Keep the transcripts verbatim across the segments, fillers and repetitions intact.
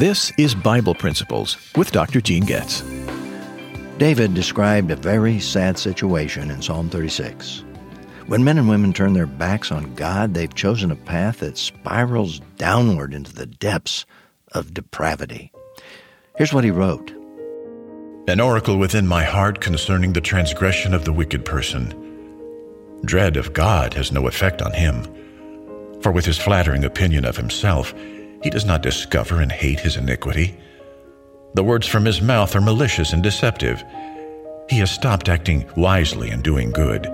This is Bible Principles with Doctor Gene Getz. David described a very sad situation in Psalm thirty-six. When men and women turn their backs on God, they've chosen a path that spirals downward into the depths of depravity. Here's what he wrote. An oracle within my heart concerning the transgression of the wicked person. Dread of God has no effect on him, for with his flattering opinion of himself, he does not discover and hate his iniquity. The words from his mouth are malicious and deceptive. He has stopped acting wisely and doing good.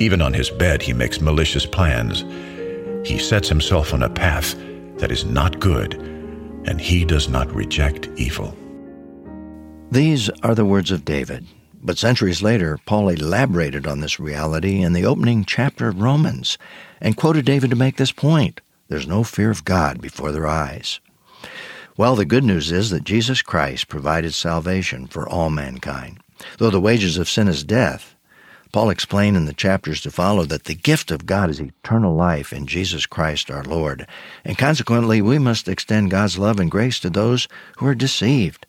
Even on his bed he makes malicious plans. He sets himself on a path that is not good, and he does not reject evil. These are the words of David. But centuries later, Paul elaborated on this reality in the opening chapter of Romans and quoted David to make this point. There's no fear of God before their eyes. Well, the good news is that Jesus Christ provided salvation for all mankind. Though the wages of sin is death, Paul explained in the chapters to follow that the gift of God is eternal life in Jesus Christ our Lord, and consequently we must extend God's love and grace to those who are deceived.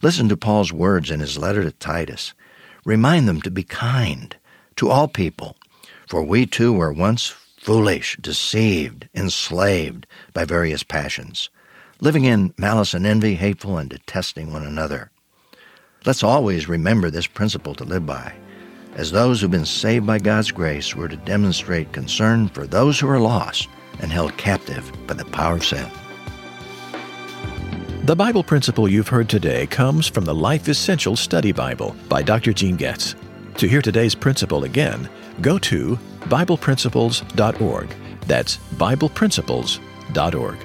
Listen to Paul's words in his letter to Titus. Remind them to be kind to all people, for we too were once foolish, deceived, enslaved by various passions, living in malice and envy, hateful and detesting one another. Let's always remember this principle to live by, as those who've been saved by God's grace were to demonstrate concern for those who are lost and held captive by the power of sin. The Bible principle you've heard today comes from the Life Essential Study Bible by Doctor Gene Getz. To hear today's principle again, go to Bible Principles dot org. That's Bible Principles dot org.